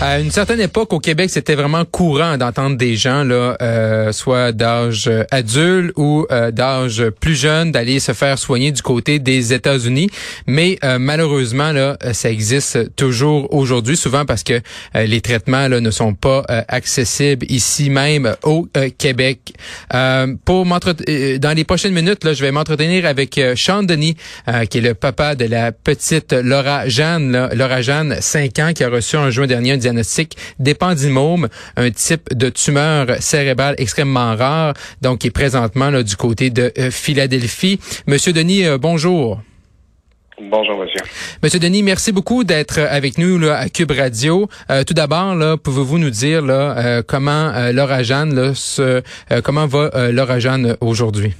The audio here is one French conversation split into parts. À une certaine époque, au Québec, c'était vraiment courant d'entendre des gens, là, soit d'âge adulte ou d'âge plus jeune, d'aller se faire soigner du côté des États-Unis. Mais malheureusement, là, ça existe toujours aujourd'hui, souvent parce que les traitements là ne sont pas accessibles ici même au Québec. Dans les prochaines minutes, là, je vais m'entretenir avec Sean Denis, qui est le papa de la petite Laura Jeanne, là, Laura Jeanne, 5 ans, qui a reçu en juin dernier un diagnostic d'épendymome, un type de tumeur cérébrale extrêmement rare, donc qui est présentement là, du côté de Philadelphie. Monsieur Denis, bonjour. Bonjour, monsieur. Monsieur Denis, merci beaucoup d'être avec nous là, à Cube Radio. Tout d'abord, là, pouvez-vous nous dire là, comment Laura Jeanne, là, comment va Laura Jeanne aujourd'hui?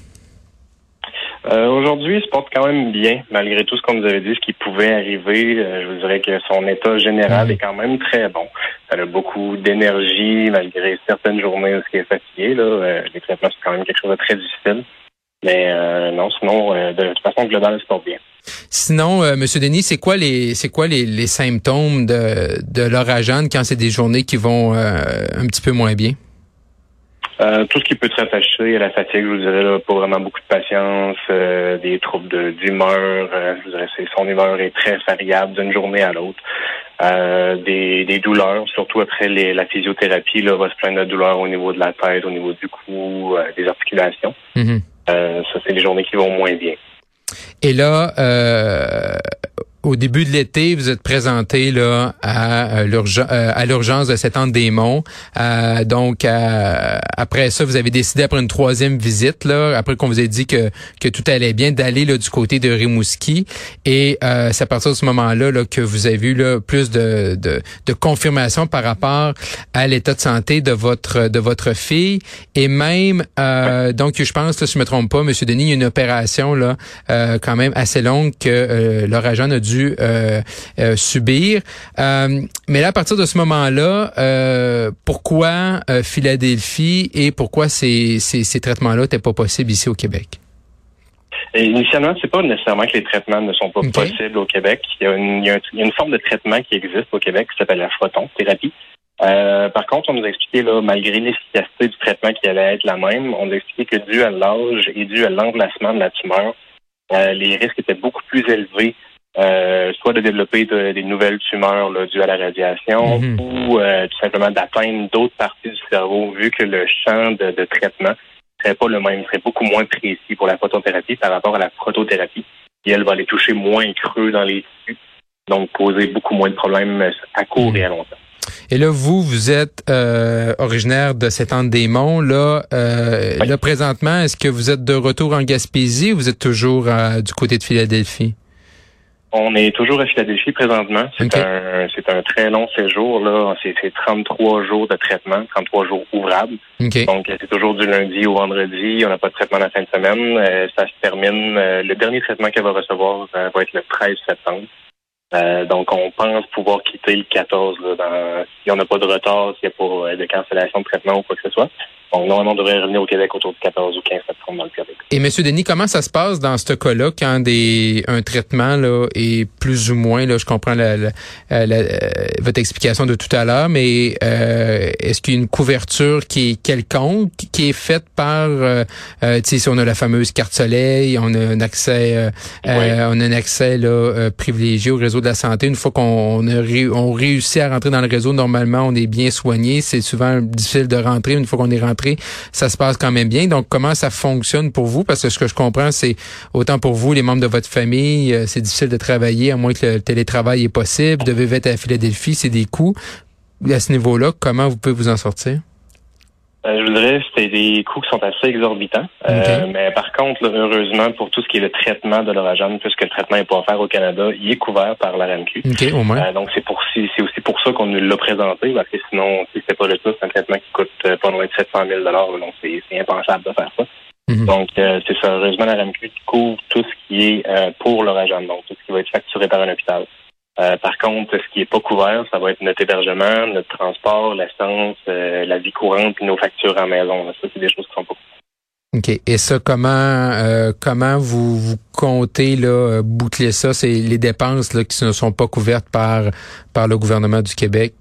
Aujourd'hui, il se porte quand même bien, malgré tout ce qu'on nous avait dit, ce qui pouvait arriver. Je vous dirais que son état général est quand même très bon. Elle a beaucoup d'énergie, malgré certaines journées où elle est fatiguée. Là, les traitements, c'est quand même quelque chose de très difficile. Mais non, sinon, de toute façon, globalement, elle se porte bien. Sinon, monsieur Denis, c'est quoi les symptômes de Laura Jeanne quand c'est des journées qui vont un petit peu moins bien? Tout ce qui peut se rattacher à la fatigue, je vous dirais, là, pas vraiment beaucoup de patience, des troubles d'humeur, je vous dirais, son humeur est très variable d'une journée à l'autre. Des douleurs, surtout après la physiothérapie, là, va se plaindre de douleurs au niveau de la tête, au niveau du cou, des articulations. Mm-hmm. Ça, c'est les journées qui vont moins bien. Et là, au début de l'été, vous êtes présenté là à l'urgence de Sainte-Anne-des-Monts. Donc, après ça, vous avez décidé après une troisième visite là, après qu'on vous ait dit que tout allait bien, d'aller là du côté de Rimouski. Et c'est à partir de ce moment-là là que vous avez eu là plus de confirmation par rapport à l'état de santé de votre fille. Et même donc, je pense, là, si je me trompe pas, monsieur Denis, il y a une opération là quand même assez longue que Laura Jeanne a dû subir. Mais là, à partir de ce moment-là, pourquoi Philadelphie et pourquoi ces traitements-là n'étaient pas possibles ici au Québec? Et initialement, c'est pas nécessairement que les traitements ne sont pas possibles au Québec. Il y a une forme de traitement qui existe au Québec qui s'appelle la photothérapie. Par contre, on nous a expliqué, là, malgré l'efficacité du traitement qui allait être la même, on nous a expliqué que dû à l'âge et dû à l'enlacement de la tumeur, les risques étaient beaucoup plus élevés. Soit de développer des nouvelles tumeurs là, dues à la radiation ou tout simplement d'atteindre d'autres parties du cerveau, vu que le champ de traitement serait pas le même, serait beaucoup moins précis pour la photothérapie par rapport à la protothérapie, qui elle va les toucher moins creux dans les tissus, donc poser beaucoup moins de problèmes à court et à long terme. Et là, vous êtes originaire de Sainte-Anne-des-Monts. Là, là, présentement, est-ce que vous êtes de retour en Gaspésie ou vous êtes toujours du côté de Philadelphie? On est toujours à Philadelphie présentement. C'est un très long séjour, là. C'est 33 jours de traitement, 33 jours ouvrables. Okay. Donc, c'est toujours du lundi au vendredi. On n'a pas de traitement la fin de semaine. Ça se termine. Le dernier traitement qu'elle va recevoir va être le 13 septembre. Donc, on pense pouvoir quitter le 14, là, si on n'a pas de retard, s'il n'y a pas de cancellation de traitement ou quoi que ce soit. Donc, normalement, on devrait revenir au Québec autour de 14 ou 15 septembre dans le Québec. Et monsieur Denis, comment ça se passe dans ce cas-là quand un traitement là est plus ou moins, là, je comprends votre explication de tout à l'heure, mais est-ce qu'il y a une couverture qui est quelconque, qui est faite par, tu sais, si on a la fameuse carte soleil, on a un accès, on a un accès là privilégié au réseau de la santé. Une fois qu'on réussit à rentrer dans le réseau, normalement, on est bien soigné. C'est souvent difficile de rentrer. Une fois qu'on est rentré, ça se passe quand même bien. Donc, comment ça fonctionne pour vous? Parce que ce que je comprends, c'est autant pour vous, les membres de votre famille, c'est difficile de travailler, à moins que le télétravail est possible. Vous devez être à Philadelphie, c'est des coûts. À ce niveau-là, comment vous pouvez vous en sortir? Je voudrais, c'est des coûts qui sont assez exorbitants. Mais par contre, là, heureusement, pour tout ce qui est le traitement de Laura Jeanne, puisque le traitement n'est pas offert au Canada, il est couvert par la RAMQ. Okay, au moins. Donc, c'est aussi pour ça qu'on nous l'a présenté, parce que sinon, si c'est pas le tout, c'est un traitement qui coûte pas loin de 700 000 $, donc c'est impensable de faire ça. Mm-hmm. Donc, c'est ça. Heureusement, la RAMQ couvre tout ce qui est pour Laura Jeanne, donc tout ce qui va être facturé par un hôpital. Par contre, ce qui n'est pas couvert, ça va être notre hébergement, notre transport, l'essence, la vie courante, puis nos factures à la maison. Ça, c'est des choses qui sont pas couvertes. OK. Et ça, comment vous comptez là, boucler ça? C'est les dépenses là, qui ne sont pas couvertes par le gouvernement du Québec?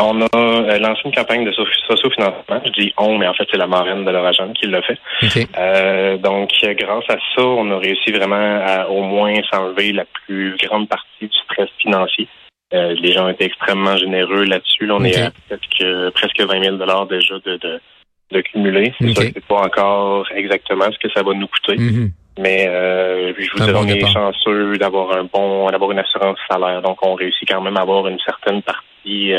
On a lancé une campagne de socio-financement. Je dis « on », mais en fait, c'est la marraine de Laura Jeanne qui l'a fait. Okay. Donc, grâce à ça, on a réussi vraiment à au moins s'enlever la plus grande partie du stress financier. Les gens ont été extrêmement généreux là-dessus. Là, on est à presque 20 000 $ déjà de cumuler. C'est sûr que c'est pas encore exactement ce que ça va nous coûter. Mm-hmm. Mais je vous dirais, on est chanceux d'avoir une assurance salaire. Donc, on réussit quand même à avoir une certaine partie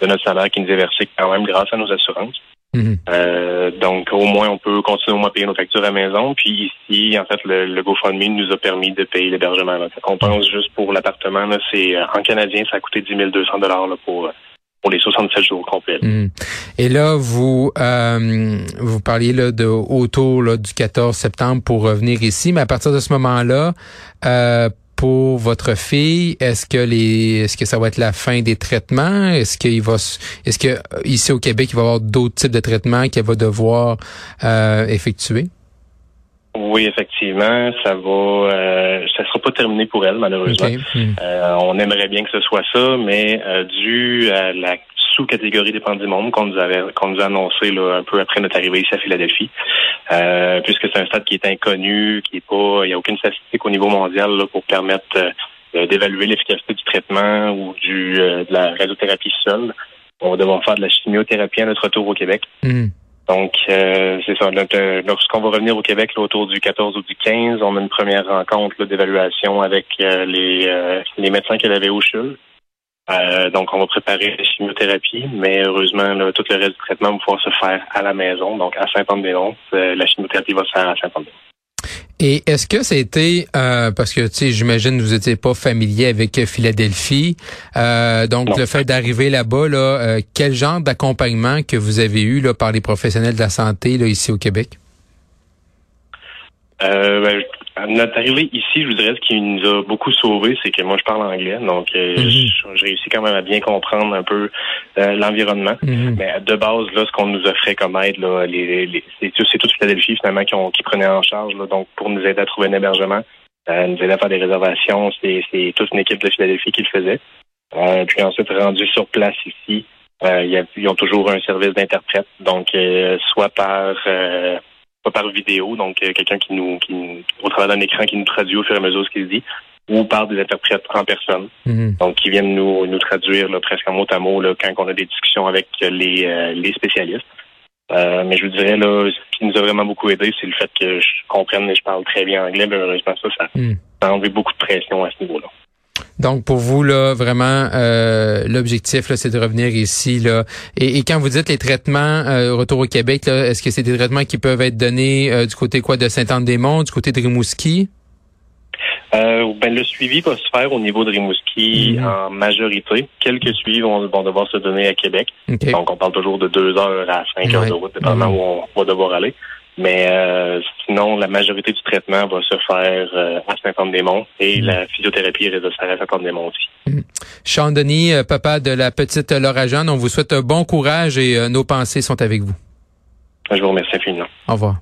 de notre salaire qui nous est versé quand même grâce à nos assurances. Mm-hmm. Donc, au moins, on peut continuer au moins à payer nos factures à la maison. Puis ici, en fait, le GoFundMe nous a permis de payer l'hébergement. Là. On pense juste pour l'appartement, là, c'est en canadien, ça a coûté 10 200 $ là, pour les 67 jours complets. Mmh. Et là, vous parliez là, autour là, du 14 septembre pour revenir ici, mais à partir de ce moment-là, pour votre fille, est-ce que ça va être la fin des traitements? Est-ce que ici au Québec, il va y avoir d'autres types de traitements qu'elle va devoir effectuer? Oui, effectivement, ça sera pas terminé pour elle, malheureusement. Okay. On aimerait bien que ce soit ça, mais dû à la sous-catégorie d'épendymome qu'on nous a annoncé là, un peu après notre arrivée ici à Philadelphie, puisque c'est un stade qui est inconnu, il n'y a aucune statistique au niveau mondial là, pour permettre d'évaluer l'efficacité du traitement ou de la radiothérapie seule. On va devoir faire de la chimiothérapie à notre retour au Québec. Mm. Donc, c'est ça. Lorsqu'on va revenir au Québec, là, autour du 14 ou du 15, on a une première rencontre là, d'évaluation avec les médecins qu'elle avait au CHUL. Donc, on va préparer la chimiothérapie, mais heureusement, là, tout le reste du traitement va pouvoir se faire à la maison, donc à Sainte-Anne-des-Monts. La chimiothérapie va se faire à Sainte-Anne-des-Monts. Et est-ce que ça a été, parce que tu sais, j'imagine que vous n'étiez pas familier avec Philadelphie, donc non. Le fait d'arriver là-bas, là, quel genre d'accompagnement que vous avez eu là, par les professionnels de la santé là, ici au Québec? À notre arrivée ici, je vous dirais, ce qui nous a beaucoup sauvés, c'est que moi, je parle anglais, donc je réussis quand même à bien comprendre un peu l'environnement. Mm-hmm. Mais de base, là, ce qu'on nous offrait comme aide, là, c'est toute Philadelphie, finalement, qui prenait en charge, là, donc pour nous aider à trouver un hébergement, nous aider à faire des réservations, c'est toute une équipe de Philadelphie qui le faisait. Puis ensuite, rendu sur place ici, ils ont toujours un service d'interprète, donc soit par vidéo, donc quelqu'un qui au travers d'un écran qui nous traduit au fur et à mesure de ce qu'il dit, ou par des interprètes en personne, donc qui viennent nous traduire là, presque mot à mot là, quand on a des discussions avec les spécialistes. Mais je vous dirais, là, ce qui nous a vraiment beaucoup aidé, c'est le fait que je comprenne et je parle très bien anglais, mais heureusement ça a enlevé beaucoup de pression à ce niveau-là. Donc, pour vous, là, vraiment, l'objectif, là, c'est de revenir ici, là. Et quand vous dites les traitements, retour au Québec, là, est-ce que c'est des traitements qui peuvent être donnés du côté quoi de Sainte-Anne-des-Monts, du côté de Rimouski? Le suivi va se faire au niveau de Rimouski en majorité. Quelques suivis vont devoir se donner à Québec. Okay. Donc, on parle toujours de 2 heures à 5 heures de route, dépendamment où on va devoir aller. Mais sinon, la majorité du traitement va se faire à Sainte-Anne-des-Monts et la physiothérapie va se faire à Sainte-Anne-des-Monts aussi. Jean Denis, papa de la petite Laura Jeanne, on vous souhaite bon courage et nos pensées sont avec vous. Je vous remercie infiniment. Au revoir.